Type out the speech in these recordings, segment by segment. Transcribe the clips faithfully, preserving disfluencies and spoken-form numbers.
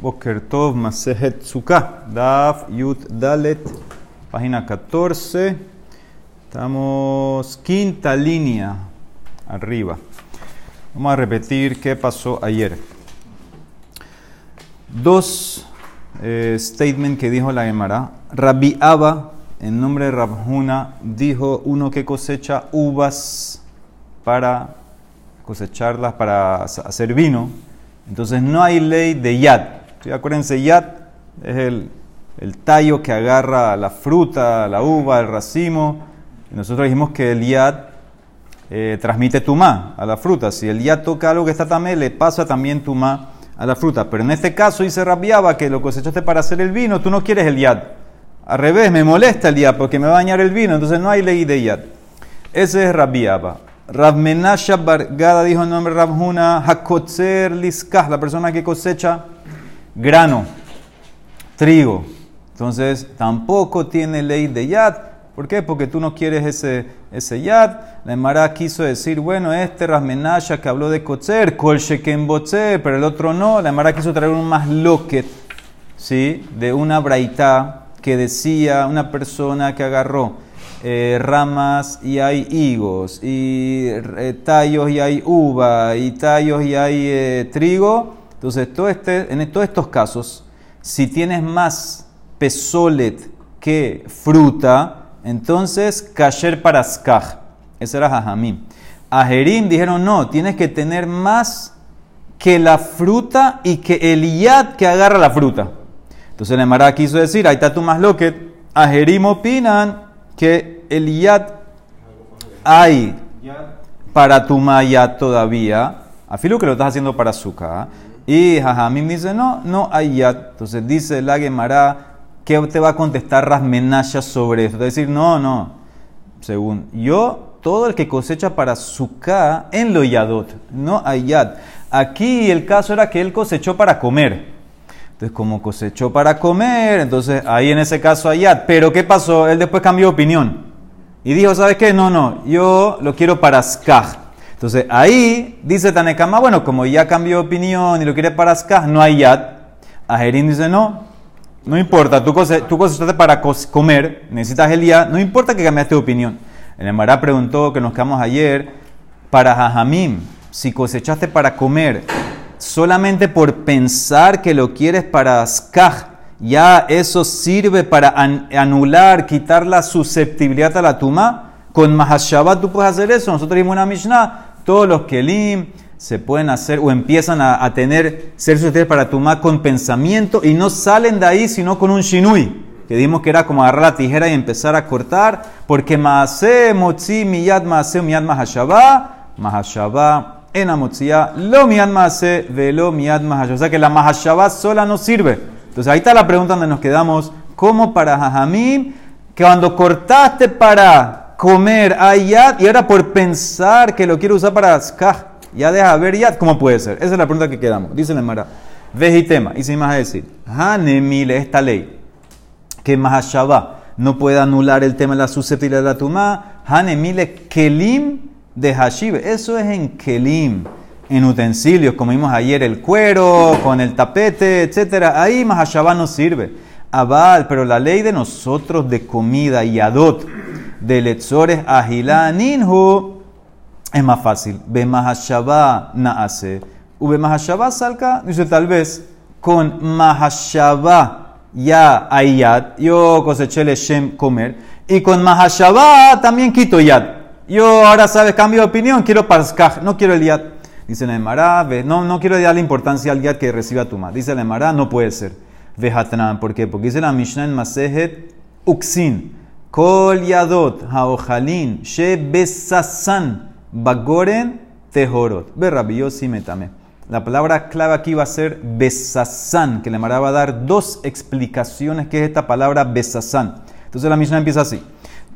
Bokertov, Masehet Sukkah, Daf, Yud, Dalet, página catorce. Estamos quinta línea arriba. Vamos a repetir qué pasó ayer. Dos eh, statements que dijo la Gemara. Rabbi Abba, en nombre de Rav Huna, dijo uno que cosecha uvas para cosecharlas, para hacer vino. Entonces no hay ley de Yad. ¿Sí? Acuérdense, Yad es el, el tallo que agarra la fruta, la uva, el racimo. Y nosotros dijimos que el Yad eh, transmite tumá a la fruta. Si el Yad toca algo que está tamé, le pasa también tumá a la fruta. Pero en este caso, dice Rabbi Abba, que lo cosechaste para hacer el vino, tú no quieres el Yad. Al revés, me molesta el Yad porque me va a dañar el vino. Entonces no hay ley de Yad. Ese es Rabbi Abba. Rav Menashya bar Gada dijo en nombre de Rav Huna, Hakotzer Liskah, la persona que cosecha grano, trigo. Entonces, tampoco tiene ley de Yad. ¿Por qué? Porque tú no quieres ese, ese Yad. La Emara quiso decir, bueno, este Rav Menashya que habló de Kotzer, Kol Sheken Botzer, pero el otro no. La Emara quiso traer un masloquet, ¿sí?, de una braitá que decía una persona que agarró Eh, ramas y hay higos, y eh, tallos y hay uva, y tallos y hay eh, trigo. Entonces, todo este, en todos estos casos, si tienes más pesolet que fruta, entonces kasher para azkaj. Ese era Chachamim. Acherim dijeron no, tienes que tener más que la fruta y que el yad que agarra la fruta. Entonces la Emara quiso decir, ahí está tu masloquet. Acherim opinan que el yad hay para tu mayat todavía, afilu que lo estás haciendo para azúcar, ¿eh? Y Chachamim dice no, no hay yad. Entonces dice la Gemara, ¿qué te va a contestar Rav Menashya sobre esto? Te va a decir no, no, según yo, todo el que cosecha para azúcar en lo yadot, no hay yad. Aquí el caso era que él cosechó para comer. Entonces, como cosechó para comer, entonces ahí en ese caso hay yad. Pero ¿qué pasó? Él después cambió de opinión y dijo, ¿sabes qué? No, no, yo lo quiero para azkaj. Entonces ahí dice Tanekama, bueno, como ya cambió de opinión y lo quiere para azkaj, no hay yad. Acherim dice, no, no importa, tú, cose- tú cosechaste para cos- comer, necesitas el yad, no importa que cambiaste de opinión. El Emara preguntó, que nos quedamos ayer, para Chachamim, si cosechaste para comer, solamente por pensar que lo quieres para azkaj, ya eso sirve para an- anular, quitar la susceptibilidad a la tumá. Con Mahashabbat tú puedes hacer eso. Nosotros vimos una Mishnah, todos los Kelim se pueden hacer o empiezan a, a tener, ser susceptibles para tumá con pensamiento y no salen de ahí sino con un Shinui, que dimos que era como agarrar la tijera y empezar a cortar, porque Maaseh, Motzi, Miyad, Maaseh, Miyad, Mahashabbat, Mahashabbat, en la motzia, lo miyad maase, ve lo miyad mahashabah. O sea que la mahashabah sola no sirve. Entonces ahí está la pregunta donde nos quedamos. ¿Cómo para Chachamim, que cuando cortaste para comer hay yad y ahora por pensar que lo quiero usar para azkaj, ya deja ver yad? ¿Cómo puede ser? Esa es la pregunta que quedamos. Dice la Emara, vejitema, y sin más decir, hanemile, esta ley, que mahashabah no puede anular el tema de la susceptibilidad de la tumá, hanemile kelim de hashive. Eso es en kelim, en utensilios, como vimos ayer, el cuero, con el tapete, etcétera. Ahí mahashabá no sirve. Abal, pero la ley de nosotros de comida, yadot, de lechores, ajilá, ninhu, es más fácil. Ve mahashabá naase. Ube mahashabá salka, dice tal vez, con mahashabá ya ayad, yo coseché leshem comer, y con mahashabá también quito yad. Yo ahora, ¿sabes?, cambio de opinión, quiero paskaj, no quiero el yad. Dice la Emara, no, no quiero darle importancia al yad que reciba Tumá. Dice la Emara, no puede ser. Vejatran, ¿por qué? Porque dice la Mishnah en Masehet Uktzin, Kol yadot haojalin she besasan bagoren tehorot. Ve Rabbi Yosi metame. La palabra clave aquí va a ser besasan, que la Emara va a dar dos explicaciones que es esta palabra besasan. Entonces la Mishnah empieza así.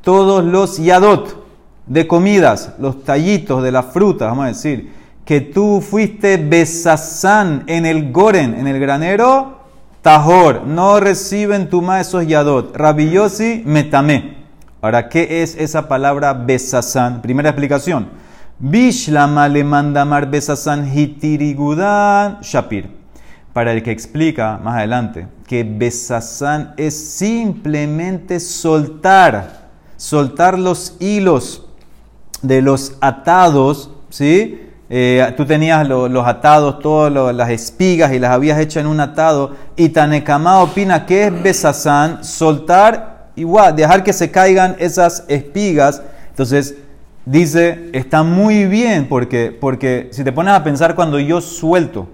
Todos los yadot, de comidas, los tallitos de las frutas, vamos a decir, que tú fuiste besasán en el goren, en el granero, tajor, no reciben tumá esos yadot. Rabbi Yosi metamé. Ahora, ¿qué es esa palabra besasán? Primera explicación. Bishlama le mandamar besasán hitirigudan shapir. para el que explica más adelante que besazán es simplemente soltar, soltar los hilos de los atados, ¿sí? Eh, tú tenías lo, los atados, todas las espigas y las habías hecho en un atado, y Tanekama opina que es besazán, soltar, igual, dejar que se caigan esas espigas. Entonces, dice, está muy bien, porque, porque si te pones a pensar, cuando yo suelto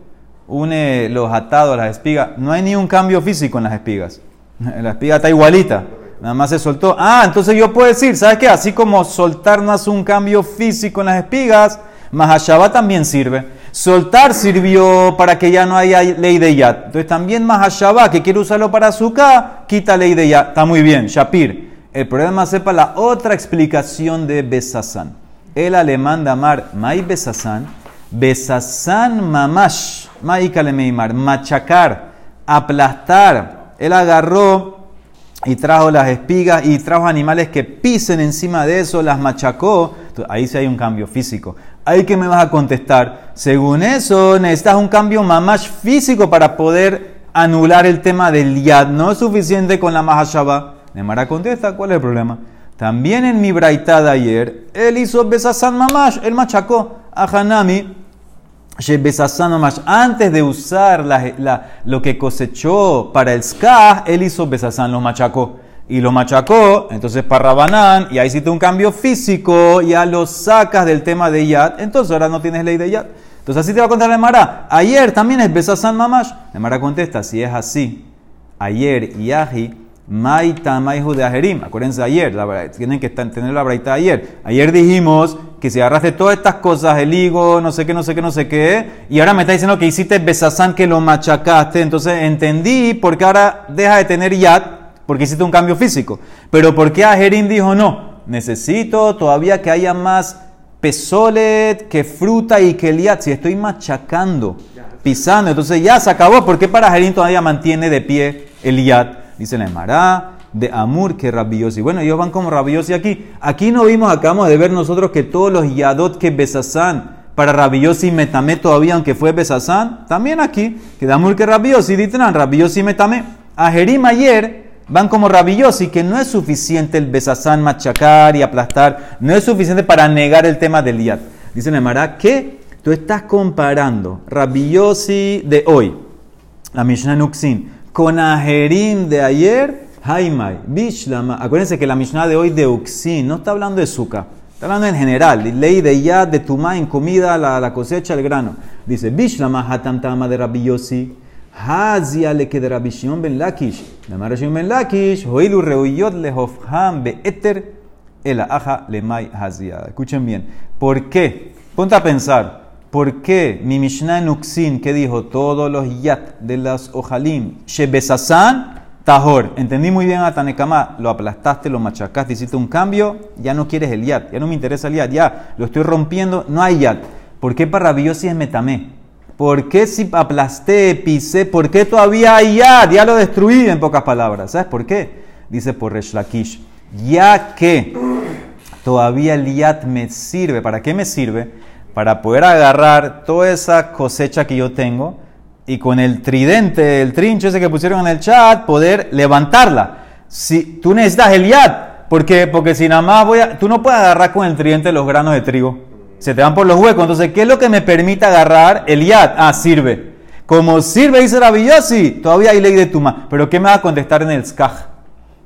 une los atados a las espigas, no hay ni un cambio físico en las espigas. La espiga está igualita, nada más se soltó. Ah, entonces yo puedo decir, ¿sabes qué? Así como soltar no hace un cambio físico en las espigas, Mahashabbat también sirve. Soltar sirvió para que ya no haya ley de Yad. Entonces también Mahashabbat, que quiere usarlo para Sukkah, quita ley de Yad. Está muy bien, Shapir. El problema sepa la otra explicación de Besazán. El alemán de Amar, Mai Besazán, Besazán mamash, Mai Kalemeimar, machacar, aplastar. Él agarró y trajo las espigas y trajo animales que pisen encima de eso, las machacó. Entonces, ahí sí hay un cambio físico. Ahí que me vas a contestar, según eso necesitas un cambio mamash físico para poder anular el tema del Yad. No es suficiente con la Mahashabah. Nemara contesta, ¿cuál es el problema? También en mi braitá de ayer, él hizo besazán mamash, él machacó a Hanami, besazán mamash. Antes de usar la, la, lo que cosechó para el Azkaj, él hizo besazán, lo machacó. Y lo machacó, entonces para Rabanán, y ahí hiciste un cambio físico, ya lo sacas del tema de Yad, entonces ahora no tienes ley de Yad. Entonces así te va a contar Nemara, ayer también es besazán mamash. Nemara contesta, si es así, ayer y aji, Maita, Maihu de Acherim. Acuérdense ayer, la, tienen que tener la braita de ayer. Ayer dijimos que si agarraste todas estas cosas, el higo, no sé qué, no sé qué, no sé qué, y ahora me está diciendo que hiciste besazán, que lo machacaste. Entonces entendí porque ahora deja de tener Yad, porque hiciste un cambio físico. Pero ¿por qué Acherim dijo no? Necesito todavía que haya más pesolet, que fruta y que el Yad. Si estoy machacando, pisando, entonces ya se acabó. ¿Por qué para Acherim todavía mantiene de pie el Yad? Dice la Gemara de Amur que Rabbi Yosi. Bueno, ellos van como Rabbi Yosi aquí. Aquí no vimos, acabamos de ver nosotros que todos los Yadot que besazán para Rabbi Yosi metamé todavía, aunque fue besazán, también aquí, que de Amur que Rabbi Yosi, ditran, Rabbi Yosi metamé. Acherim ayer van como Rabbi Yosi, que no es suficiente el besazán, machacar y aplastar, no es suficiente para negar el tema del Yad. Dice la Gemara que tú estás comparando Rabbi Yosi de hoy, la Mishnah Uktzin, con Acherim de ayer, Haimai, Bishlama. Acuérdense que la Mishnah de hoy de Uktzin no está hablando de Sukkah, está hablando en general, de ley de Yad, de Tumá, en comida, la, la cosecha, el grano. Dice, Bishlama hatamtama de Rabbi Yosi, Hazia le que de Rabbi Shimon ben Lakish, de Rabbi Shimon ben Lakish, Hoilu reuyot le hofham be eter, el aja le mai Hazia. Escuchen bien, ¿por qué? Ponte a pensar. ¿Por qué mi Mishnah en Uktzin, que dijo todos los Yat de las Ojalim, Shebesazán, Tahor? Entendí muy bien a Tanekama, lo aplastaste, lo machacaste, hiciste un cambio, ya no quieres el Yat, ya no me interesa el Yat, ya lo estoy rompiendo, no hay Yat. ¿Por qué para Rabbi Yosi es metamé? ¿Por qué si aplasté, pisé, por qué todavía hay Yat? Ya lo destruí, en pocas palabras. ¿Sabes por qué? Dice por Reish Lakish, ya que todavía el Yat me sirve. ¿Para qué me sirve? Para poder agarrar toda esa cosecha que yo tengo y con el tridente, el trincho ese que pusieron en el chat, poder levantarla. Si tú necesitas el Yad, porque porque si nada más voy a, tú no puedes agarrar con el tridente los granos de trigo, se te van por los huecos. Entonces, ¿qué es lo que me permite agarrar el Yad? Ah, sirve. Como sirve, dice Rabbi Yosi, todavía hay ley de Tumá. Pero ¿qué me va a contestar en el Azkaj?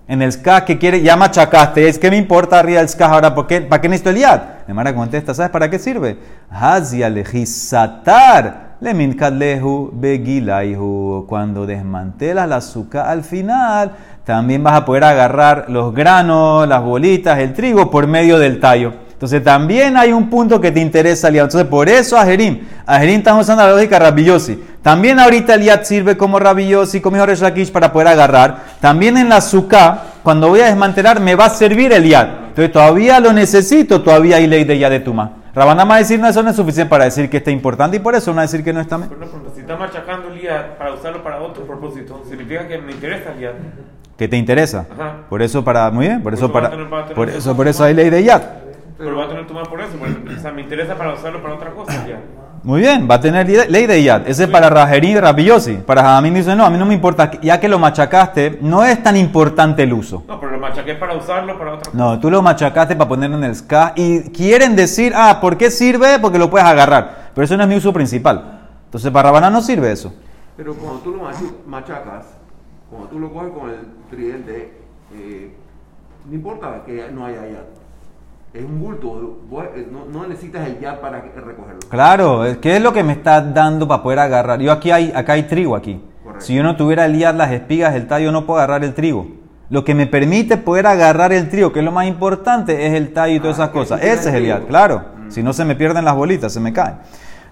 En el Azkaj que quiere, ya machacaste, es que me importa arriba el Azkaj ahora, ¿por qué, ¿para qué necesito el Yad? Nemara contesta, ¿sabes para qué sirve? Hazia lejisatar leminkadlehu begilaihu. Cuando desmantelas la azúcar al final, también vas a poder agarrar los granos, las bolitas, el trigo por medio del tallo. Entonces también hay un punto que te interesa el Yad. Entonces por eso Acherim, Acherim está usando la lógica Rabbi Yosi. También ahorita el Yad sirve como Rabbi Yosi, como hijo Reish Lakish, para poder agarrar. También en la azúcar, cuando voy a desmantelar, me va a servir el Yad. Entonces todavía lo necesito, todavía hay ley de Yad de Tumá. Rabanam va a decir, no, eso no es suficiente para decir que está importante y por eso no va a decir que no está... Pero no, porque si está machacando el Yad para usarlo para otro propósito, significa que me interesa el Yad. Que te interesa. Ajá. Por eso para... Muy bien, por eso para... Por eso, por eso hay ley de Yad. pero, pero va a tener que tomar por eso. Porque, o sea, me interesa para usarlo para otra cosa ya. Muy bien, va a tener ley de Iyad. Ese es para Rajerín y Rabbi Yosi. Para Jajamín dice, no, a mí no me importa, ya que lo machacaste, no es tan importante el uso. No, pero lo machaqué para usarlo para otra cosa. No, tú lo machacaste para ponerlo en el ska y quieren decir, ah, ¿por qué sirve? Porque lo puedes agarrar. Pero eso no es mi uso principal. Entonces para Rabaná no sirve eso. Pero cuando tú lo machacas, cuando tú lo coges con el tridente, eh, no importa que no haya Iyad. Es un bulto, no, no necesitas el ya para recogerlo. Claro, ¿qué es lo que me está dando para poder agarrar? Yo aquí hay, acá hay trigo aquí. Correcto. Si yo no tuviera el ya, las espigas, el tallo, no puedo agarrar el trigo. Lo que me permite poder agarrar el trigo, que es lo más importante, es el tallo y todas ah, esas cosas. Ese es el, el ya, claro. Mm. Si no se me pierden las bolitas, se me caen.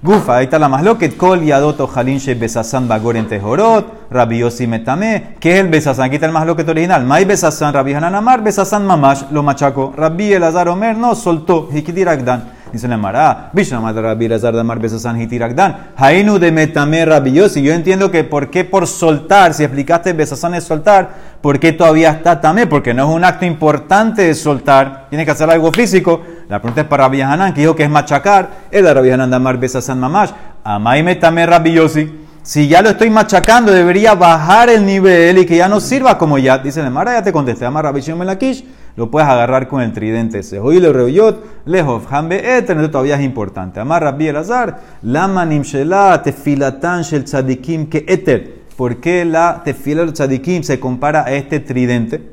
Gufa, ahí está la más loca. Kol yadot ojalin she besazán bagor en tejorot, Rabbi Yosi metame. ¿Qué es el besazán? Aquí está el más loca original. Mai besazán, Rabbi Hanan amar, besazán mamash, lo machaco. Rabbi Elazar omer, no, soltó, hikitiragdan. Dice la Mara, Bishnamad Rabbi Elazar damar besazán hikitiragdan. Hainu de metame Rabbi Yosi. Yo entiendo que por qué por soltar, si explicaste besazán es soltar, ¿por qué todavía está tamé? Porque no es un acto importante de soltar, tiene que hacer algo físico. La pregunta es para Rabbi Hanan, que dijo que es machacar. El de Rabbi Hanan damar besazán mamash. Amai metame Rabbi Yosi. Si ya lo estoy machacando, debería bajar el nivel y que ya no sirva como ya. Dice la Mara, ya te contesté. Amar Rabbi Shimon Lakish. Lo puedes agarrar con el tridente. Se hoy le reuyot. Lejov hambe eterno. Todavía es importante. Amar Rabbi Elazar. Lama nimshela tefilatan shel tzadikim que eter. ¿Por qué la tefila del tzadikim se compara a este tridente?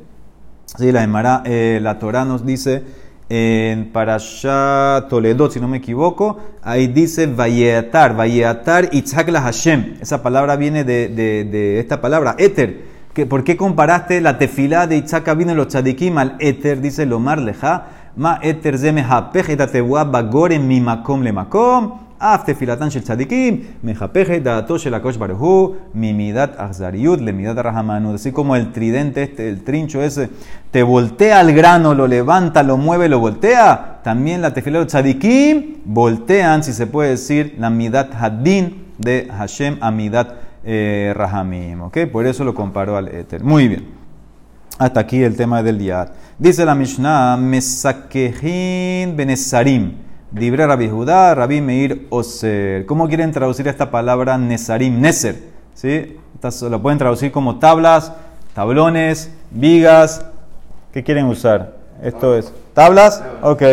Sí, la Mara, eh, la Torah nos dice... En Parashat Toledot, si no me equivoco, ahí dice Vayeatar, Vayeatar Yitzhak la Hashem. Esa palabra viene de, de, de esta palabra, éter. ¿Qué, ¿Por qué comparaste la tefilá de Yitzhak vino los tzadikim al éter? Dice Lomar Leja, Ma éter zeme hapej et atebuá bagore mi makom le makom. Af tefilatan shel tzadikim, me hapej et ato shel akosh barhu, mi midat ahzariut le midat rahamanu. Así como el tridente, este, el trincho ese, te voltea el grano, lo levanta, lo mueve, lo voltea. También la tefilá de tzadikim voltean, si se puede decir, la midat hadin de Hashem a midat eh, rahamim. ¿Okay? Por eso lo comparó al éter. Muy bien. Hasta aquí el tema del día. Dice la Mishnah, Mesakehin benesarim. Dibre Rabbi Yehudah, Rabbi Meir Oser. ¿Cómo quieren traducir esta palabra nesarim? Neser. ¿Sí? Lo pueden traducir como tablas, tablones, vigas. ¿Qué quieren usar? Esto es... ¿Tablas? Ok.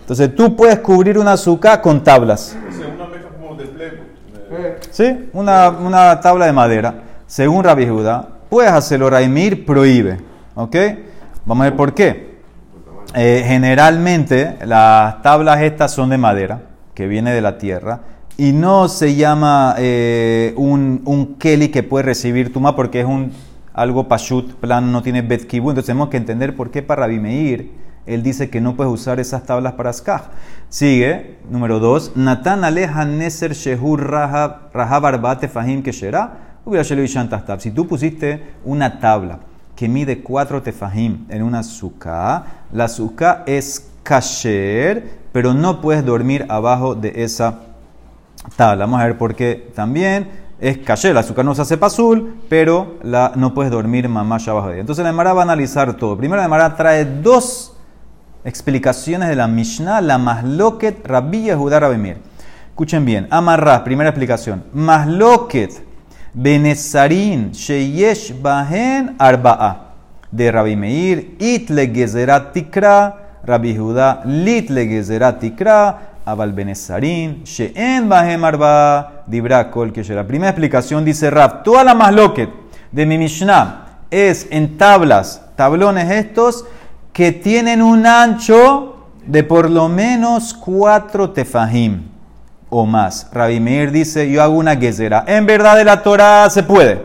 Entonces tú puedes cubrir una sukkah con tablas. Una mesa como de playbook. Sí, una, una tabla de madera. Según Rabbi Yehudah, puedes hacerlo. Rabbi Meir prohíbe. ¿Ok? Vamos a ver por qué. Eh, generalmente las tablas estas son de madera, que viene de la tierra. Y no se llama eh, un, un keli que puede recibir tumá porque es un... algo pashut, plan, no tiene bet kibu. Entonces tenemos que entender por qué para Rabbi Meir él dice que no puedes usar esas tablas para Azkaj. Sigue, número dos, Natan aleja neser shehur raha barbate fahim keshera hubiera shelu ishan tastab. Si tú pusiste una tabla que mide cuatro tefahim en una sukkah, la sukkah es kasher, pero no puedes dormir abajo de esa tabla. Vamos a ver por qué también... Es caché, el azúcar no se hace pasul, pero la, no puedes dormir mamás abajo de ella. Entonces la Gemara va a analizar todo. Primero la Gemara trae dos explicaciones de la Mishnah, la Mahloket, Rabbi Yehudah, Rabbi Meir. Escuchen bien, Amarra, primera explicación. Mahloket, Benesarin, Sheyesh Bahen, Arba'a. De Rabbi Meir, Itle Gezerat Tikra, Rabbi Yehudah, Litle Gezerat Tikra. Abal Benesarim, She'en Bahem Arba, Dibra Kol Keshera. Primera explicación dice Rav, toda la masloket de mi Mishnah es en tablas, tablones estos, que tienen un ancho de por lo menos cuatro tefahim o más. Rabbi Meir dice, yo hago una gezerá. En verdad de la Torah se puede,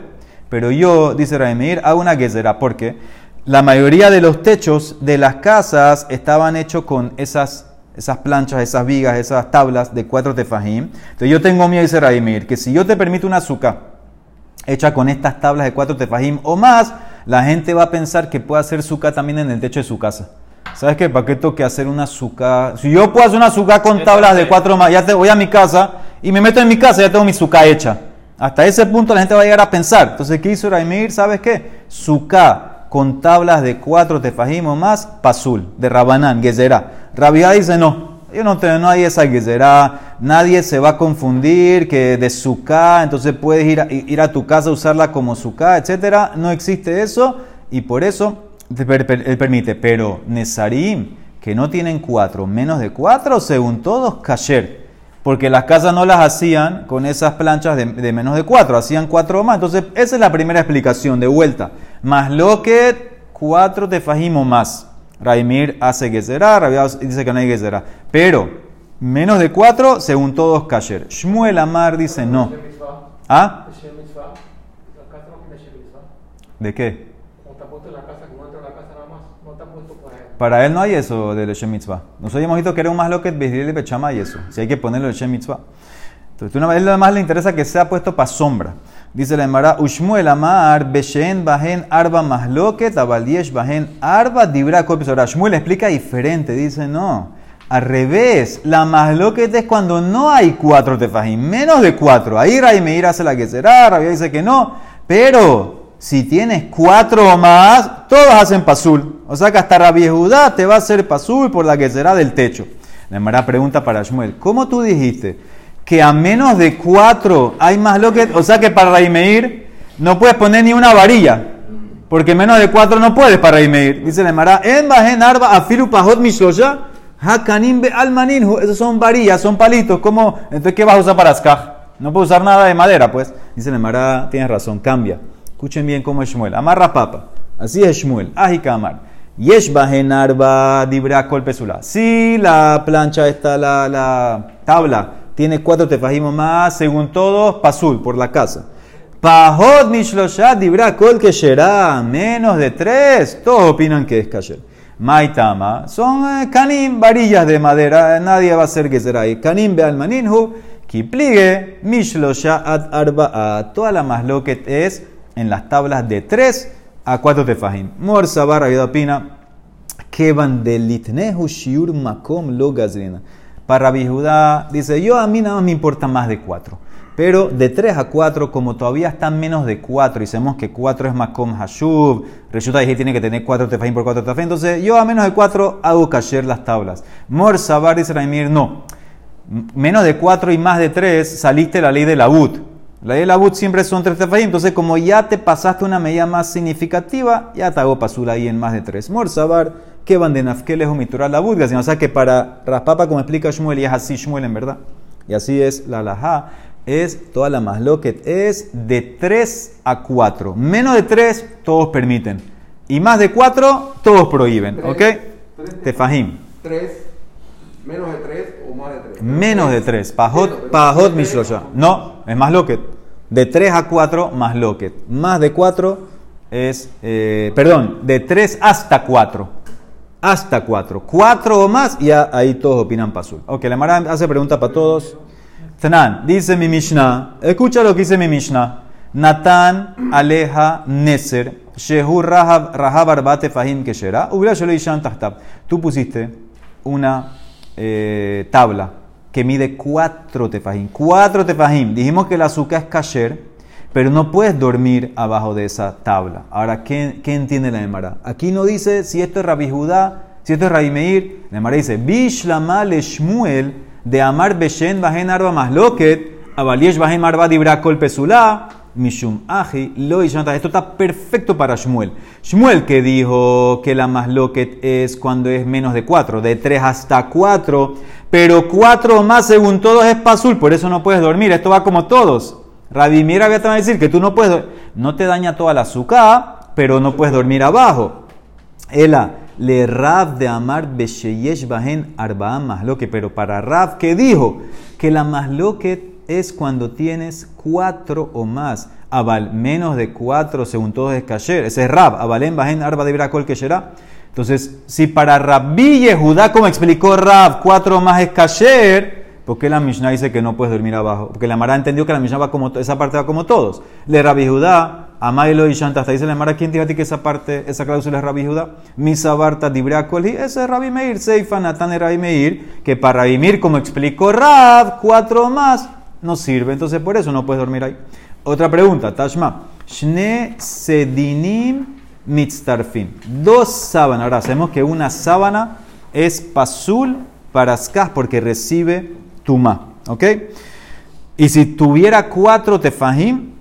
pero yo, dice Rabbi Meir, hago una gezerá porque la mayoría de los techos de las casas estaban hechos con esas esas planchas, esas vigas, esas tablas de cuatro tefajim. Entonces yo tengo miedo, dice Rabbi Meir, que si yo te permito una sukkah hecha con estas tablas de cuatro tefajim o más, la gente va a pensar que puede hacer sukkah también en el techo de su casa. ¿Sabes qué? ¿Para qué tengo que hacer una sukkah? Si yo puedo hacer una sukkah con tablas de cuatro más, ya te voy a mi casa y me meto en mi casa, ya tengo mi sukkah hecha. Hasta ese punto la gente va a llegar a pensar. Entonces, ¿qué hizo Rabbi Meir? ¿Sabes qué? Sukkah con tablas de cuatro tefajim o más, pasul, de Rabanán, gezerá. Rabbi Yehudah dice no. Yo no, te, no hay esa guisera, nadie se va a confundir que de sukkah, entonces puedes ir a, ir a tu casa, usarla como sukkah, etcétera. No existe eso y por eso te per, per, permite. Pero nesarim, que no tienen cuatro, menos de cuatro, según todos, kasher. Porque las casas no las hacían con esas planchas de, de menos de cuatro, hacían cuatro o más. Entonces, esa es la primera explicación, de vuelta. Más lo que cuatro tefajim o más. Rabbi Meir hace gezerá, Rabbi Abba dice que no hay gezerá. Pero, menos de cuatro, según todos, kasher. Shmuel Amar dice no. ¿Ah? ¿De qué? Para él no hay eso de Leshem Mitzvah. Nosotros hemos visto que era un más loquet, Bisdil y Bechama y eso. Si hay que ponerlo Leshem Mitzvah. Entonces, a él además le interesa que sea puesto para sombra. Dice la Gemara, Ushmuel Amar, Beshen Bahen Arba Masloket, Abaliesh Bahen Arba Dibra Kopisora. Shmuel explica diferente. Dice, no. Al revés. La Masloket es cuando no hay cuatro tefajim. Menos de cuatro. Ahí Rabbi Meir hace la que será. Rabbi dice que no. Pero si tienes cuatro o más, todos hacen pasul. O sea que hasta Rabbi Yehudah te va a hacer pasul por la que será del techo. La primera pregunta para Shmuel. ¿Cómo tú dijiste que a menos de cuatro hay más lo que...? O sea que para Rabbi Meir no puedes poner ni una varilla. Porque menos de cuatro no puedes para Rabbi Meir. Dice la primera. En bajen arba afilu pajot mishloya hakanim be almaninhu. Esos son varillas, son palitos. ¿Cómo? Entonces, ¿qué vas a usar para Azkaj? No puedes usar nada de madera, pues. Dice la primera. Tienes razón, cambia. Escuchen bien cómo es Shmuel. Amarra papa. Así es Shmuel. Ajica amar. Yesh bahen arba dibra kol pesula. Si la plancha está, la, la tabla, tiene cuatro tefajimos más, según todos, pasul, por la casa. Pahod mishlosha dibra kol kesherá. Menos de tres, todos opinan que es kasher. Maitama. Son canim, varillas de madera. Nadie va a hacer que será ahí. Canim bealmaninhu. Kipligue mishlosha ad arba. Toda la más lo que es en las tablas de tres a cuatro tefajim. Morsa barra vida opina que van del litnehu shiur makom lo gazrina. Para Rabbi Yehudah dice, yo a mí nada más me importa más de cuatro, pero de tres a cuatro, como todavía están menos de cuatro y sabemos que cuatro es makom hashuv, resulta que tiene que tener cuatro tefajim por cuatro tefajim, entonces yo a menos de cuatro hago kasher las tablas. Morsa barra dice Rabbi Meir, no, menos de cuatro y más de tres saliste la ley de la U D. La de la but siempre son tres tefajim. Entonces, como ya te pasaste una medida más significativa, ya te hago pasula ahí en más de tres. Morsabar, que van de nafkeles o miturar la but. O sea que para Raspapa, como explica Shmuel, y es así Shmuel en verdad. Y así es la alajá. Es toda la masloquet. Es de tres a cuatro. Menos de tres, todos permiten. Y más de cuatro, todos prohíben. ¿Ok? Tefajim. tres. Menos de tres o más de tres. Menos de tres. Pajot, pajot mishlosha. No, es más loquet. De tres a cuatro más loquet. Más de cuatro es... Eh, perdón, de tres hasta cuatro. Hasta cuatro. cuatro o más y a, ahí todos opinan pasul. Ok, la Mara hace pregunta para todos. Tanan, dice mi Mishnah. Escucha lo que dice mi Mishnah. Natán, aleja, neser, shehu rahab arbate fahim keshera. Ubra yolei shan tahtab. Tú pusiste una eh, tabla que mide cuatro tefajim. Cuatro tefajim. Dijimos que la azúcar es kasher, pero no puedes dormir abajo de esa tabla. Ahora, ¿qué, qué entiende la Gemara? Aquí no dice si esto es Rabbi Yehudah, si esto es Rabbi Meir. La Gemara dice, Bishlama le Shmuel de Amar Beshen Bahen Arba Masloket, Abaliesh Bahen Arba Dibrakol Pesulá, Mishum Aji, Lo y Shanta. Esto está perfecto para Shmuel. Shmuel que dijo que la Masloket es cuando es menos de cuatro, de tres hasta cuatro. Pero cuatro o más, según todos, es pasul, por eso no puedes dormir. Esto va como todos. Rabbi Meir había también decir que tú no puedes dormir. No te daña toda la sukkah, pero no puedes dormir abajo. Ela, le Rav de Amar Besheyesh Bahen Arba'a Masloket. Pero para Rav, que dijo que la Masloket es cuando tienes cuatro o más. Abal, menos de cuatro, según todos, es kasher. Ese es Rav. Abalén Bahen Arba de Birakol Kesherá. Entonces, si para Rabbi Yehudah, como explicó Rav, cuatro más es kasher, ¿por qué la Mishnah dice que no puedes dormir abajo? Porque la Mara entendió que la Mishnah va como to- esa parte va como todos. Le Rabbi Yehudah, Amaylo y Shanta, hasta dice la Mara, ¿quién te dijo a ti que esa parte, esa cláusula es Rabbi Yehudah? Misabarta Dibracoli, ese es Rabbi Meir, Seifa Natán es Rabbi Meir, que para Rabbi Meir, como explicó Rav, cuatro más no sirve, entonces por eso no puedes dormir ahí. Otra pregunta, Tashma, Shne Sedinim Mitztarfim. Dos sábanas. Ahora sabemos que una sábana es pasul para Azkaj porque recibe tumá, ¿ok? Y si tuviera cuatro tefajim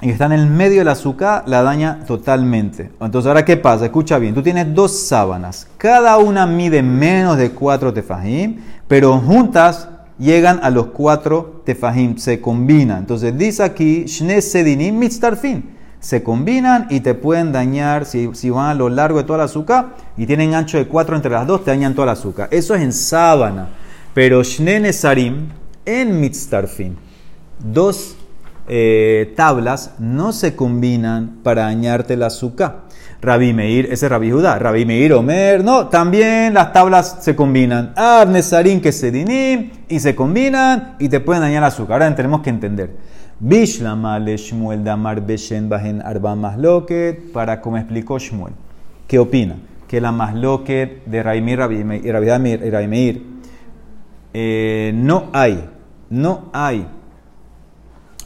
y está en el medio de la sukkah, la daña totalmente. Entonces, ¿ahora qué pasa? Escucha bien. Tú tienes dos sábanas. Cada una mide menos de cuatro tefajim, pero juntas llegan a los cuatro tefajim. Se combinan. Entonces, dice aquí, Shne Sedinim Mitztarfin. Se combinan y te pueden dañar, si, si van a lo largo de toda la sukkah y tienen ancho de cuatro entre las dos, te dañan toda la sukkah. Eso es en sábana. Pero Shne Nesarim en Mitztarfin. Dos Eh, tablas no se combinan para dañarte la sukkah. Rabbi Meir, ese es Rabbi Yehudah. Rabbi Meir, Omer, no, también las tablas se combinan. Ah, Nesarim que se dinim y se combinan y te pueden dañar la sukkah. Ahora tenemos que entender. Bishlama le Shmuel damar beshen bajen arba masloket, para como explicó Shmuel. ¿Qué opina? Que la masloket de Rabbi Meir y Rabbi Meir eh, no hay, no hay.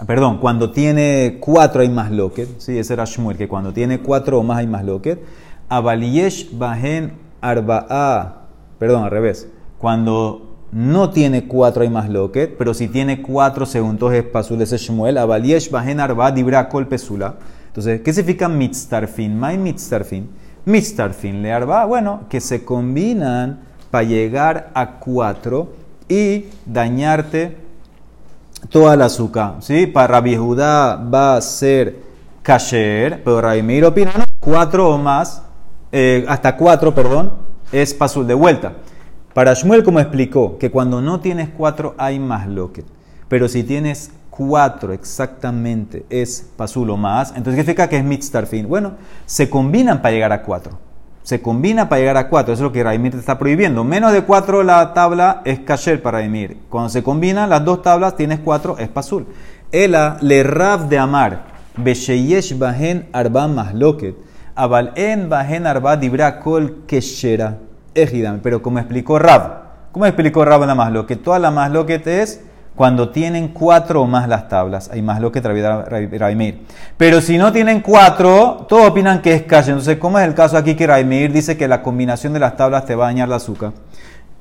Perdón, cuando tiene cuatro hay más loket. Sí, ese era Shmuel, que cuando tiene cuatro o más hay más loket. Avaliesh bahen arba'a. Perdón, al revés. Cuando no tiene cuatro hay más loket, pero si tiene cuatro según todos es pasul, ese Shmuel. Avaliesh bahen arba'a dibra kol pesula. Entonces, ¿qué significa mitztarfin? Mai mitztarfin. Mitztarfin le arba'a. Bueno, que se combinan para llegar a cuatro y dañarte toda la azúcar, ¿sí? Para Rabbi Yehudah va a ser kasher, pero Rabbi Meir opina no, cuatro o más, eh, hasta cuatro, perdón, es pasul de vuelta. Para Shmuel, como explicó, que cuando no tienes cuatro hay más loket, pero si tienes cuatro exactamente es pasul o más, entonces ¿qué significa que es mitztarfin? Bueno, se combinan para llegar a cuatro. Se combina para llegar a cuatro. Eso es lo que Rabbi Meir te está prohibiendo. Menos de cuatro la tabla es kasher para Rabbi Meir. Cuando se combinan las dos tablas, tienes cuatro, es pasul. Ela le Rav de Amar. Besheyesh bahen arba masloket. Aval en bahen arba dibra kol keshera. Ejidam. Pero como explicó Rav. ¿Cómo explicó Rav en la masloket? Toda la masloket es cuando tienen cuatro o más las tablas. Hay más lo que Rabbi Meir. Pero si no tienen cuatro, todos opinan que es kasher. Entonces, ¿cómo es el caso aquí que Rabbi Meir dice que la combinación de las tablas te va a dañar la azúcar?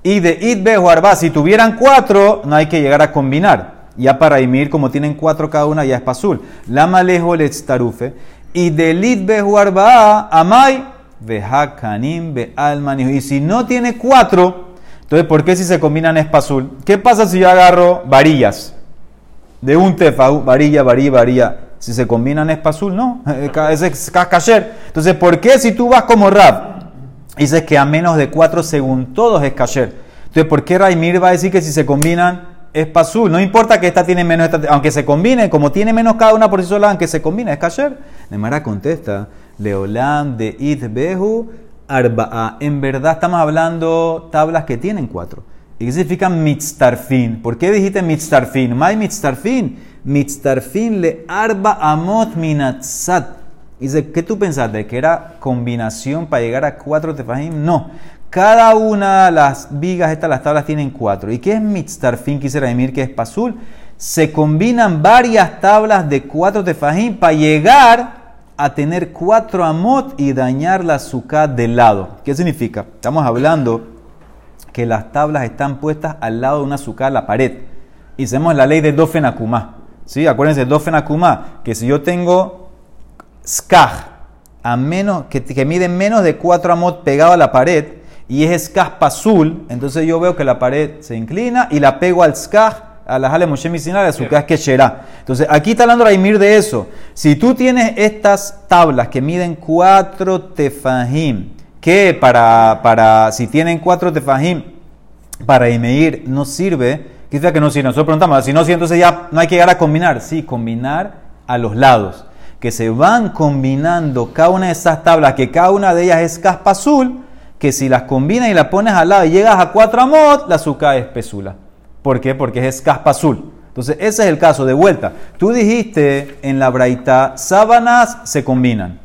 Y de Itbe o Arba, si tuvieran cuatro, no hay que llegar a combinar. Ya para Rabbi Meir, como tienen cuatro cada una, ya es pasul. Lama lejo letz tarufe. Y de Itbe o Arba, amai, veja canim, ve almanijo. Y si no tiene cuatro, entonces, ¿por qué si se combinan es pasul? ¿Qué pasa si yo agarro varillas? De un tefa, varilla, varilla, varilla. Si se combinan es pasul, no. Ese es kasher. Entonces, ¿por qué si tú vas como Rab? Dices que a menos de cuatro según todos es kasher. Entonces, ¿por qué Rabbi Meir va a decir que si se combinan es pasul? No importa que esta tiene menos, esta, aunque se combine, como tiene menos cada una por sí sola, aunque se combine, es kasher. De manera contesta, Leolam de Itbehu Arba'a. En verdad estamos hablando tablas que tienen cuatro. ¿Y qué significa mitztarfin? ¿Por qué dijiste mitztarfin? ¿Mai mitztarfin? Mitztarfin le arba amot minatzat. Dice, ¿qué tú pensaste? ¿Que era combinación para llegar a cuatro tefajim? No. Cada una de las vigas, estas las tablas tienen cuatro. ¿Y qué es mitztarfin? Quisiera decir que es pasul. Se combinan varias tablas de cuatro tefajim para llegar a tener cuatro amot y dañar la sukkah de lado. ¿Qué significa? Estamos hablando que las tablas están puestas al lado de una sukkah a la pared. Y hacemos la ley de dofen akumá. ¿Sí? Acuérdense, dofen akumá, que si yo tengo skaj, a menos, que, que mide menos de cuatro amot pegado a la pared, y es skaj pasul, entonces yo veo que la pared se inclina y la pego al skaj, a la jale Moshe Misinara, a su casa que será. Entonces, aquí está hablando Rabbi Meir de eso. Si tú tienes estas tablas que miden cuatro tefajim, que para, para si tienen cuatro tefajim, para Meir no sirve, quizás que no sirve. Nosotros preguntamos, si no sirve, entonces ya no hay que llegar a combinar. Sí, combinar a los lados. Que se van combinando cada una de esas tablas, que cada una de ellas es caspa azul, que si las combinas y las pones al lado y llegas a cuatro amot, la azúcar es pesula. ¿Por qué? Porque es caspa azul. Entonces, ese es el caso. De vuelta, tú dijiste en la braita, sábanas se combinan.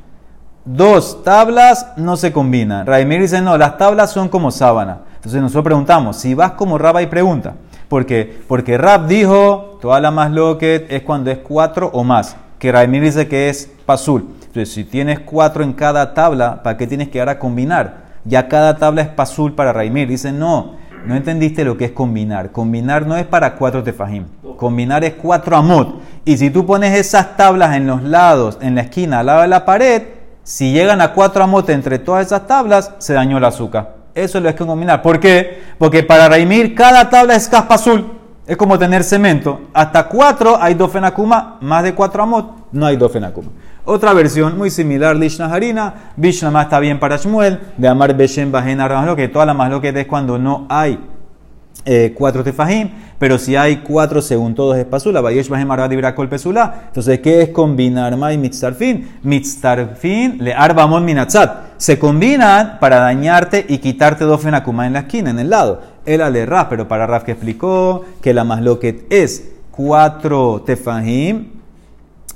Dos tablas no se combinan. Rabbi Meir dice, no, las tablas son como sábanas. Entonces, nosotros preguntamos, si vas como Rabba y pregunta. ¿Por qué? Porque Rab dijo, toda la más loquet es cuando es cuatro o más. Que Rabbi Meir dice que es pasul. Entonces, si tienes cuatro en cada tabla, ¿para qué tienes que ahora combinar? ya cada tabla es pasul para Rabbi Meir. Dice, no, no entendiste lo que es combinar. Combinar no es para cuatro tefajim. Combinar es cuatro amot. Y si tú pones esas tablas en los lados, en la esquina, al lado de la pared, si llegan a cuatro amot entre todas esas tablas, se dañó la azúcar. Eso es lo que es combinar. ¿Por qué? Porque para Rabbi Meir cada tabla es caspa azul. Es como tener cemento. Hasta cuatro hay dos fenacuma, más de cuatro amot no hay dos fenacuma. Otra versión muy similar, Lishna Harina, Bishnama está bien para Shmuel, de Amar Beshem Bajena Ramaloque, toda la masloque es cuando no hay eh, cuatro tefajim, pero si hay cuatro según todos es pasula, Bayesh Bajem Arba Dibrakol Pesula. Entonces, ¿qué es combinar ma y mitzarfin? Mitzarfin le arbamon minatzat. Se combinan para dañarte y quitarte dos fenacuma en la esquina, en el lado. El ale Rav, pero para Rav que explicó que la masloquet es cuatro tefajim,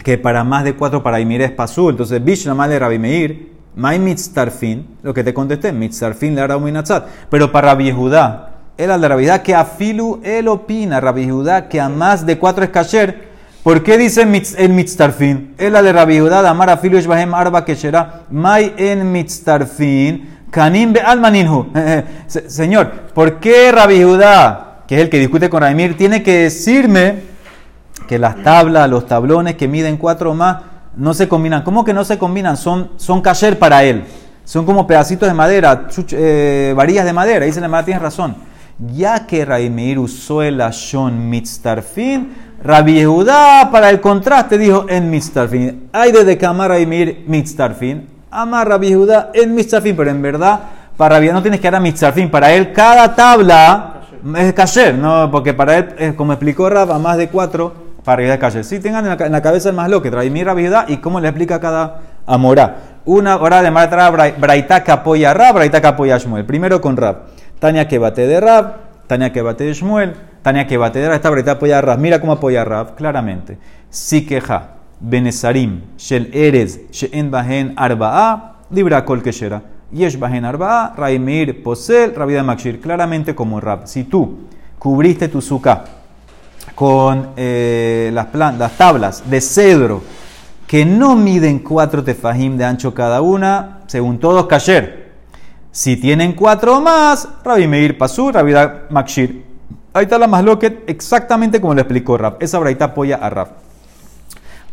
que para más de cuatro para Imir es pasul. Entonces, Bishnama de Rabbi Meir, Mai Mitzarfin, lo que te contesté, Mitzarfin le hará un minatzat. Pero para Rabbi Yehudah, el ale Rabbi Yehudah que afilu, él opina, Rabbi Yehudah que a más de cuatro es kasher. ¿Por qué dice el Mitzarfin? El ale Rabbi Yehudah, Amar afilu es bahem arba kesherá, Mai en Mitzarfin. Canim be almaninhu. Señor, ¿por qué Rabbi Yehudah, que es el que discute con Rabbi Meir, tiene que decirme que las tablas, los tablones que miden cuatro más, no se combinan? ¿Cómo que no se combinan? Son, son kasher para él. Son como pedacitos de madera, chuch, eh, varillas de madera. Dice la madera, tienes razón. Ya que Rabbi Meir usó el ashon mitzarfin, Rabbi Yehudah, para el contraste, dijo en mitzarfin. Hay desde que amar Rabbi Meir mitzarfin. Ama Rabbi Yehudah en mitzarfin, pero en verdad para Rabbi Yehudah no tienes que dar a mitzarfin. Para él cada tabla es kasher, no, porque para él, como explicó Rav, a más de cuatro para Yehudah es kasher. Si sí, tengan en la cabeza el más loco, Rabbi Meir, Rabbi Yehudah y cómo le explica cada amorá. Una hora de mar trae Braita que apoya Rav, Braita que apoya Shmuel. Primero con Rav, Tania que bate de Rav, Tania que bate de Shmuel, Tania que bate de Rav, esta Braita apoya Rav. Mira cómo apoya Rav, claramente. Si queja. Benesarim, Shel Erez, She'en Bahen Arba'a, Libra Kol Keshera, Yesh Bahen Arba'a, Rabbi Meir Posel, Rabbi Yehudah Makshir. Claramente como Rab. Si tú cubriste tu sukkah con eh, las, plan- las tablas de cedro que no miden cuatro tefajim de ancho cada una, según todos kasher. Si tienen cuatro más, Rabbi Meir Pasur, Rabbi Yehudah Makshir. Ahí está la masloquet exactamente como lo explicó Rab. Esa braita apoya a Rab.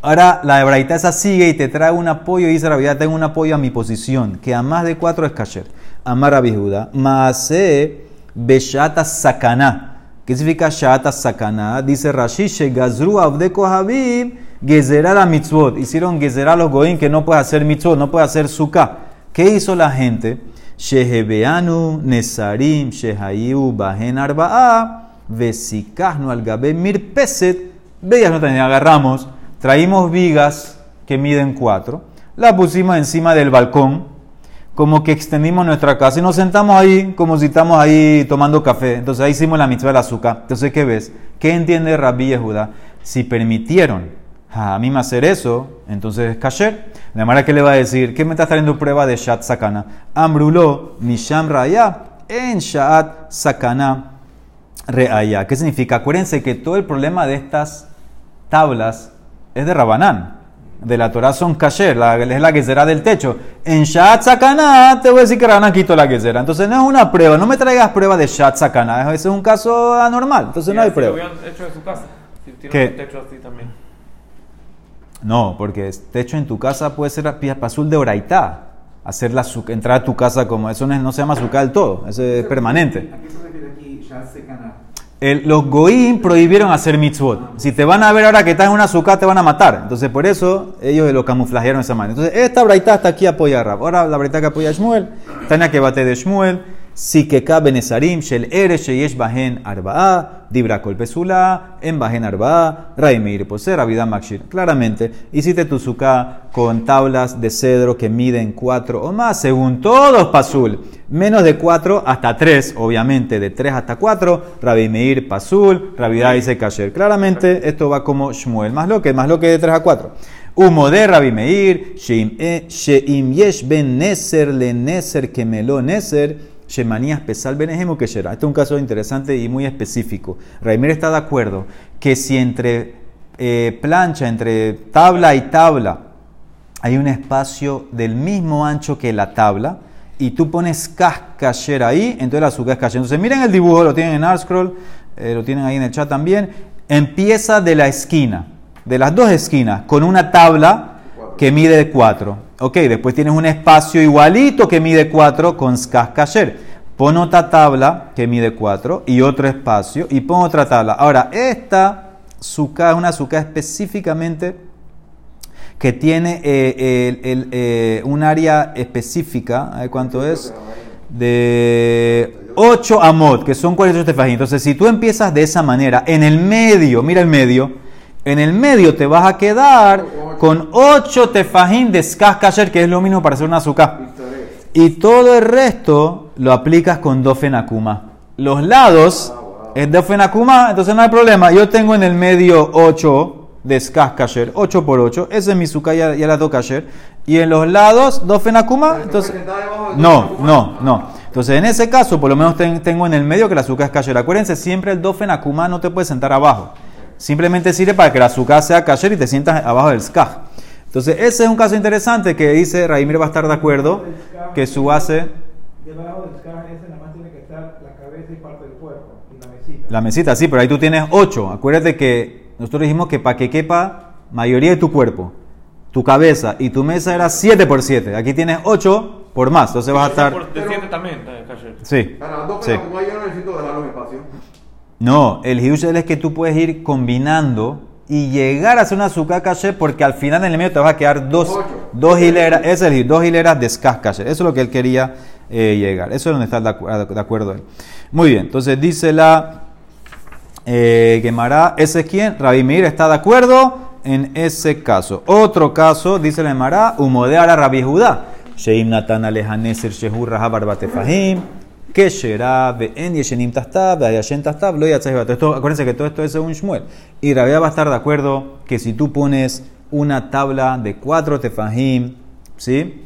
Ahora la hebraita esa sigue y te trae un apoyo y dice Rabbi Yehudah, tengo un apoyo a mi posición, que a más de cuatro es kasher. Amar Rabbi Yehudah, Maaseh beshata sakana. ¿Qué significa shata sakana? Dice Rashi, shegazru avdeko habib gezerá la mitzvot. Hicieron gezerá los goim que no puedes hacer mitzvot, no puedes hacer sukkah. ¿Qué hizo la gente? Shehebeanu nesarim shehayu bahen arba'a vesikahnu algabe mirpeset. Bellas no tenían, agarramos. Traímos vigas que miden cuatro, las pusimos encima del balcón, como que extendimos nuestra casa y nos sentamos ahí como si estamos ahí tomando café. Entonces ahí hicimos la mitzvah del azúcar. Entonces, ¿qué ves? ¿Qué entiende Rabbi Yehudah? Si permitieron a mí hacer eso, entonces es kasher. De manera que le va a decir, ¿qué me estás trayendo prueba de Shat Sakana? Ambruló Misham Raya en Shat Sakana Reaya. ¿Qué significa? Acuérdense que todo el problema de estas tablas es de Rabanán, de la Torah son kasher, la, es la gezerá del techo. En Shat Sakana te voy a decir que Rabanán quitó la gezerá. Entonces no es una prueba, no me traigas prueba de Shat Sakana, ese es un caso anormal, entonces no hay si prueba. ¿Lo habían hecho en su casa? Si tiran el techo así también. No, porque techo en tu casa puede ser pasul de oraitá, hacer la, entrar a tu casa como eso no, es, no se llama azúcar del todo, eso es permanente. ¿A qué se refiere aquí Shat Sakana? El, los goim prohibieron hacer mitzvot. Si te van a ver ahora que estás en una sukkah, te van a matar. Entonces, por eso ellos lo camuflajearon de esa manera. Entonces, esta braita está aquí apoya a Rab. Ahora, la braita que apoya a Shmuel, Tania que bate de Shmuel, Sikeka benesarim, Shel Eres, Sheyesh Bahen Arba'a, Dibra Kol Pesula, En Bahen Arba'a, Rabbi Meir Poseh, Rabbi Yehudah Makshir. Claramente, hiciste tu sukkah con tablas de cedro que miden cuatro o más, según todos pasul. Menos de cuatro hasta tres, obviamente, de tres hasta cuatro, Rabbi Meir pasul, Rabbi Yehudah dice kasher. Claramente, esto va como Shmuel, más lo que, más lo que de tres a cuatro. Humo de Rabbi Meir, Sheim Yesh Ben Neser, Le Neser, Kemelo Neser, Shemanías Pesal Benejemo Keshera. Este es un caso interesante y muy específico. Rabbi Meir está de acuerdo que si entre eh, plancha, entre tabla y tabla, hay un espacio del mismo ancho que la tabla, y tú pones kasher ahí, entonces la azúcar es kasher. Entonces miren el dibujo, lo tienen en ArtScroll, eh, lo tienen ahí en el chat también. Empieza de la esquina, de las dos esquinas, con una tabla que mide cuatro. Ok, después tienes un espacio igualito que mide cuatro con skaj kasher. Pon otra tabla que mide cuatro y otro espacio y pon otra tabla. Ahora, esta sukkah es una sukkah específicamente que tiene eh, el, el, eh, un área específica, a ver cuánto es, de ocho amot, que son cuarenta y ocho tefajín. Entonces, si tú empiezas de esa manera, en el medio, mira el medio, en el medio te vas a quedar con ocho tefajín de skaj kasher, que es lo mismo para hacer una sukkah. Y todo el resto lo aplicas con dofen akuma. Los lados es dofen akuma, entonces no hay problema. Yo tengo en el medio ocho de skaj kasher, ocho por ocho. Ese es mi sukkah, ya, ya la toca kasher. Y en los lados dofen akuma, entonces... No, no, no. Entonces en ese caso, por lo menos ten, tengo en el medio que la sukkah es kasher. Acuérdense, siempre el dofen akuma no te puede sentar abajo. Simplemente sirve para que la sukkah sea kasher y te sientas abajo del skaj. Entonces, ese es un caso interesante que dice, Raimir va a estar de acuerdo, que su base... Debajo del skaj ese nada más tiene que estar la cabeza y parte del cuerpo, y la mesita. La mesita, sí, pero ahí tú tienes ocho. Acuérdate que nosotros dijimos que para que quepa mayoría de tu cuerpo, tu cabeza y tu mesa era siete por siete. Aquí tienes ocho por más, entonces vas a estar... De siete también, Kasher. Sí. Para dos personas como yo no necesito dejar los espacios. No, el hidush es que tú puedes ir combinando y llegar a hacer una sukkah kasher, porque al final en el medio te vas a quedar dos, dos hileras, es decir, dos hileras de skaj kasher. Eso es lo que él quería eh, llegar. Eso es donde está de, acu- de acuerdo él. Muy bien, entonces dice la eh, Gemara, ¿ese es quién? Rabbi Meir está de acuerdo en ese caso. Otro caso, dice la Gemara, Umodeara Rabbi Yehudah. Sheim Natan Alejaneser Shehu Raha Barbatefahim. Esto, acuérdense que todo esto es según Shmuel. Y Rav va a estar de acuerdo que si tú pones una tabla de cuatro tefajim, ¿sí?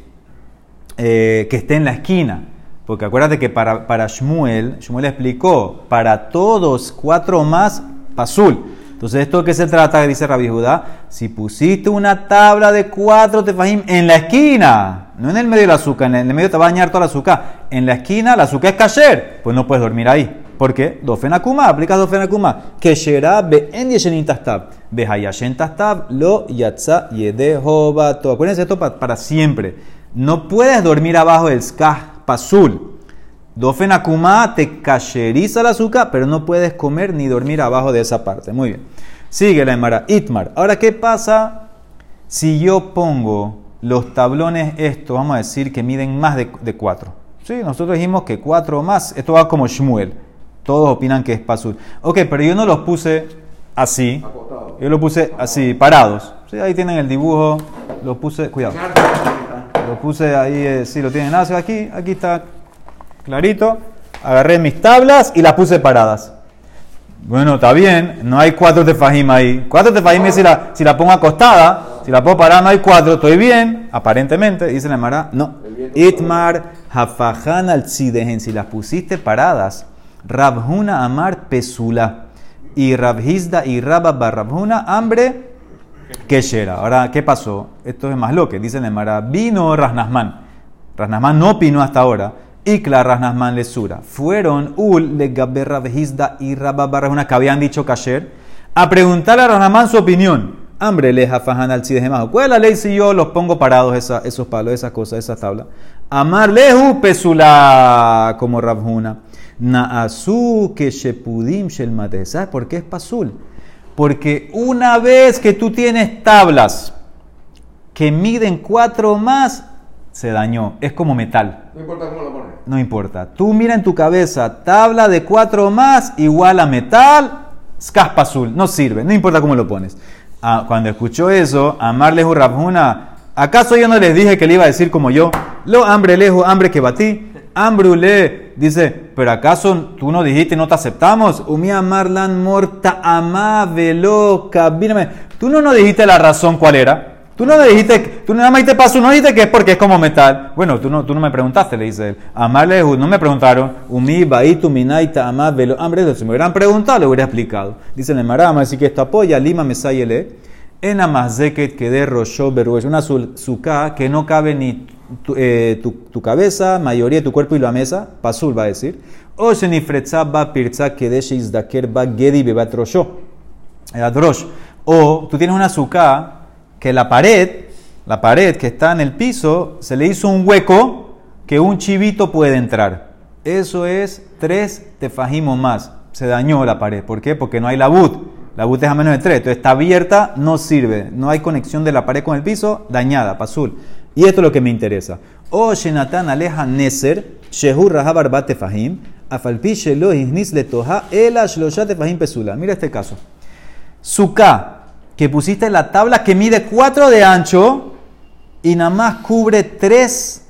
Eh, que esté en la esquina. Porque acuérdate que para, para Shmuel, Shmuel explicó, para todos cuatro más, pasul. Entonces, ¿esto de qué se trata? Dice Rabbi Yehudah, si pusiste una tabla de cuatro tefajim en la esquina, no en el medio de la azúcar, en el medio te va a dañar toda la azúcar, en la esquina la azúcar es kasher, pues no puedes dormir ahí. ¿Por qué? Dofen akuma, aplicas dofen akuma. Kesherá be'en yeshenin tastab, behayashen tastab, lo yatza yedehobato. Acuérdense esto para, para siempre. No puedes dormir abajo del skaj pasul. Dofen akuma te kasheriza la azúcar, pero no puedes comer ni dormir abajo de esa parte. Muy bien. Sigue la Gemara. Itmar. Ahora, ¿qué pasa si yo pongo los tablones estos, vamos a decir, que miden más de, de cuatro? Sí, nosotros dijimos que cuatro o más. Esto va como Shmuel. Todos opinan que es pasul. Ok, pero yo no los puse así. Yo los puse así, parados. Sí, ahí tienen el dibujo. Los puse, cuidado. Los puse ahí, eh, sí, lo tienen así. Aquí, aquí está... Clarito, agarré mis tablas y las puse paradas. Bueno, está bien, no hay cuatro tefajim ahí. Cuatro tefajim es si la, si la pongo acostada, si la pongo parada no hay cuatro, estoy bien, aparentemente, dice la Mara, no. Itmar, hafajan al tzidejen, si las pusiste paradas, Rav Huna amar pesula, y Rav Chisda y Rabab Barrabjuna, hambre, keshera. Ahora, ¿qué pasó? Esto es más lo que dice la Mara, vino Rav Nachman. Rav Nachman no opinó hasta ahora. Y Rav Nachman lesura. Fueron Ul de Gaber Rav Chisda y Rabab Barrabjuna que habían dicho kasher a preguntarle a Rav Nachman su opinión. Hambre les afajan al tzidejemajo. ¿Cuál es la ley si yo los pongo parados esa, esos palos, esas cosas, esas tablas? Amar lehu pesula como Rav Huna. Naasu que shepudim shelmate. ¿Sabes por qué es pasul? Porque una vez que tú tienes tablas que miden cuatro más, se dañó. Es como metal. No importa cómo lo pones. No importa. Tú mira en tu cabeza, tabla de cuatro más igual a metal, skaj pasul. No sirve. No importa cómo lo pones. Ah, cuando escuchó eso, Amar lehu Rav Huna, ¿acaso yo no les dije que le iba a decir como yo? Lo hambre lehu, hambre que batí. Hambrule. Dice, ¿pero acaso tú no dijiste no te aceptamos? Umi amar lan morta amá velo kabirme. Tú no nos dijiste la razón cuál era. Tú no le dijiste, tú nada más te pasó, no dijiste que es porque es como metal. Bueno, tú no, tú no me preguntaste, le dice él. Amarle, no me preguntaron. Umi, baitu, minaita, amá, velo. Hombre, si me hubieran preguntado, le hubiera explicado. Dice el marama, así que esto apoya, lima, mesayele. En amazeket, que de roshó, vergüenza. Una sukkah que no cabe ni tu, eh, tu, tu cabeza, mayoría de tu cuerpo y la mesa, pasul va a decir. O se nifretza ba pirza kedesh izdaker ba gedi bebatrosho, adrosh. O tú tienes una sukkah que la pared, la pared que está en el piso, se le hizo un hueco que un chivito puede entrar. Eso es tres tefajim o más. Se dañó la pared. ¿Por qué? Porque no hay labut. Labut es a menos de tres. Entonces está abierta, no sirve. No hay conexión de la pared con el piso, dañada, pasul. Y esto es lo que me interesa. O Shenatan aleja neser, shehu raja barba tefajim, afalpi shelo iznis le toja, ela shlosha tefajim pesula. Mira este caso. Sukkah, que pusiste la tabla que mide cuatro de ancho y nada más cubre tres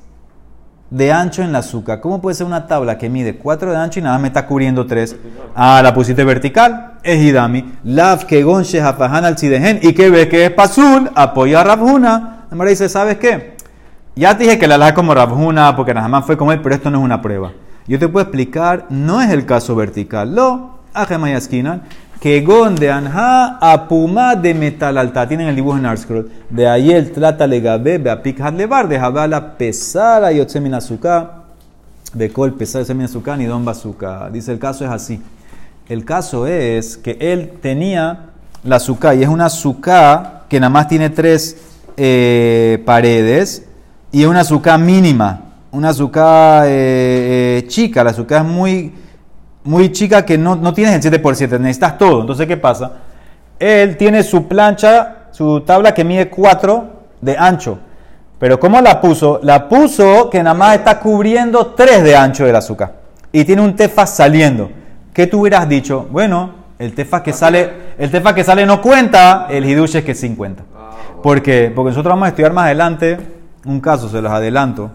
de ancho en la sukkah. ¿Cómo puede ser una tabla que mide cuatro de ancho y nada más me está cubriendo tres? Ah, la pusiste vertical. Es idami. Lav que gonche jafajan al sidehen. ¿Y qué ves que es pasul? Apoya a Rav Huna. La madre dice, ¿sabes qué? Ya te dije que la alhaja como Rav Huna porque nada más fue como él, pero esto no es una prueba. Yo te puedo explicar, no es el caso vertical. Lo ajemayaskinan. Que gonde anja apuma de metal alta. Tienen el dibujo en ArtScroll. De ahí el trata legabe, be apik hat levar, de jabala pesara y otsemina suka, de col pesara y otsemina suka, ni don bazuka. Dice, el caso es así. El caso es que él tenía la suka, y es una suka que nada más tiene tres eh, paredes, y es una suka mínima, una suka eh, eh, chica. La suka es muy... muy chica que no, no tienes el siete por siete, necesitas todo. Entonces, ¿qué pasa? Él tiene su plancha, su tabla que mide cuatro de ancho. Pero ¿cómo la puso? La puso que nada más está cubriendo tres de ancho del azúcar. Y tiene un tefa saliendo. ¿Qué tú hubieras dicho? Bueno, el tefa que sale, el tefa que sale no cuenta, el hidush es que sí cuenta. ¿Por qué? Porque nosotros vamos a estudiar más adelante un caso, se los adelanto.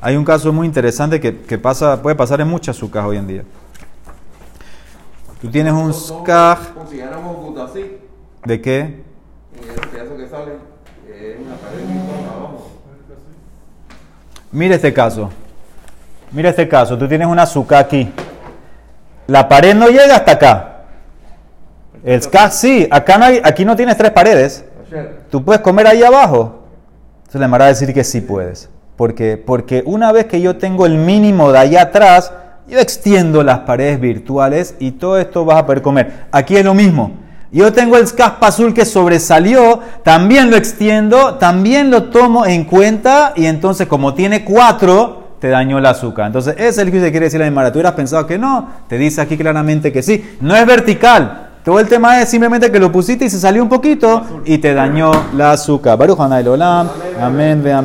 Hay un caso muy interesante que, que pasa, puede pasar en muchas sucas hoy en día. Tú tienes un skaj. Consideramos gutasí. ¿De qué? El pedazo que sale es una pared que abajo. Mira este caso. Mira este caso. Tú tienes una sukkah aquí. La pared no llega hasta acá. El skaj sí. Acá no hay, aquí no tienes tres paredes. Tú puedes comer ahí abajo. Entonces le mandará a decir que sí puedes. ¿Por qué? Porque una vez que yo tengo el mínimo de allá atrás, yo extiendo las paredes virtuales y todo esto vas a poder comer. Aquí es lo mismo. Yo tengo el caspa azul que sobresalió, también lo extiendo, también lo tomo en cuenta y entonces como tiene cuatro, te dañó el azúcar. Entonces ese es el que se quiere decir la misma. Tú hubieras pensado que no, te dice aquí claramente que sí. No es vertical. Todo el tema es simplemente que lo pusiste y se salió un poquito y te dañó la azúcar. Baruch Hanay Olam. Amén, ve amén.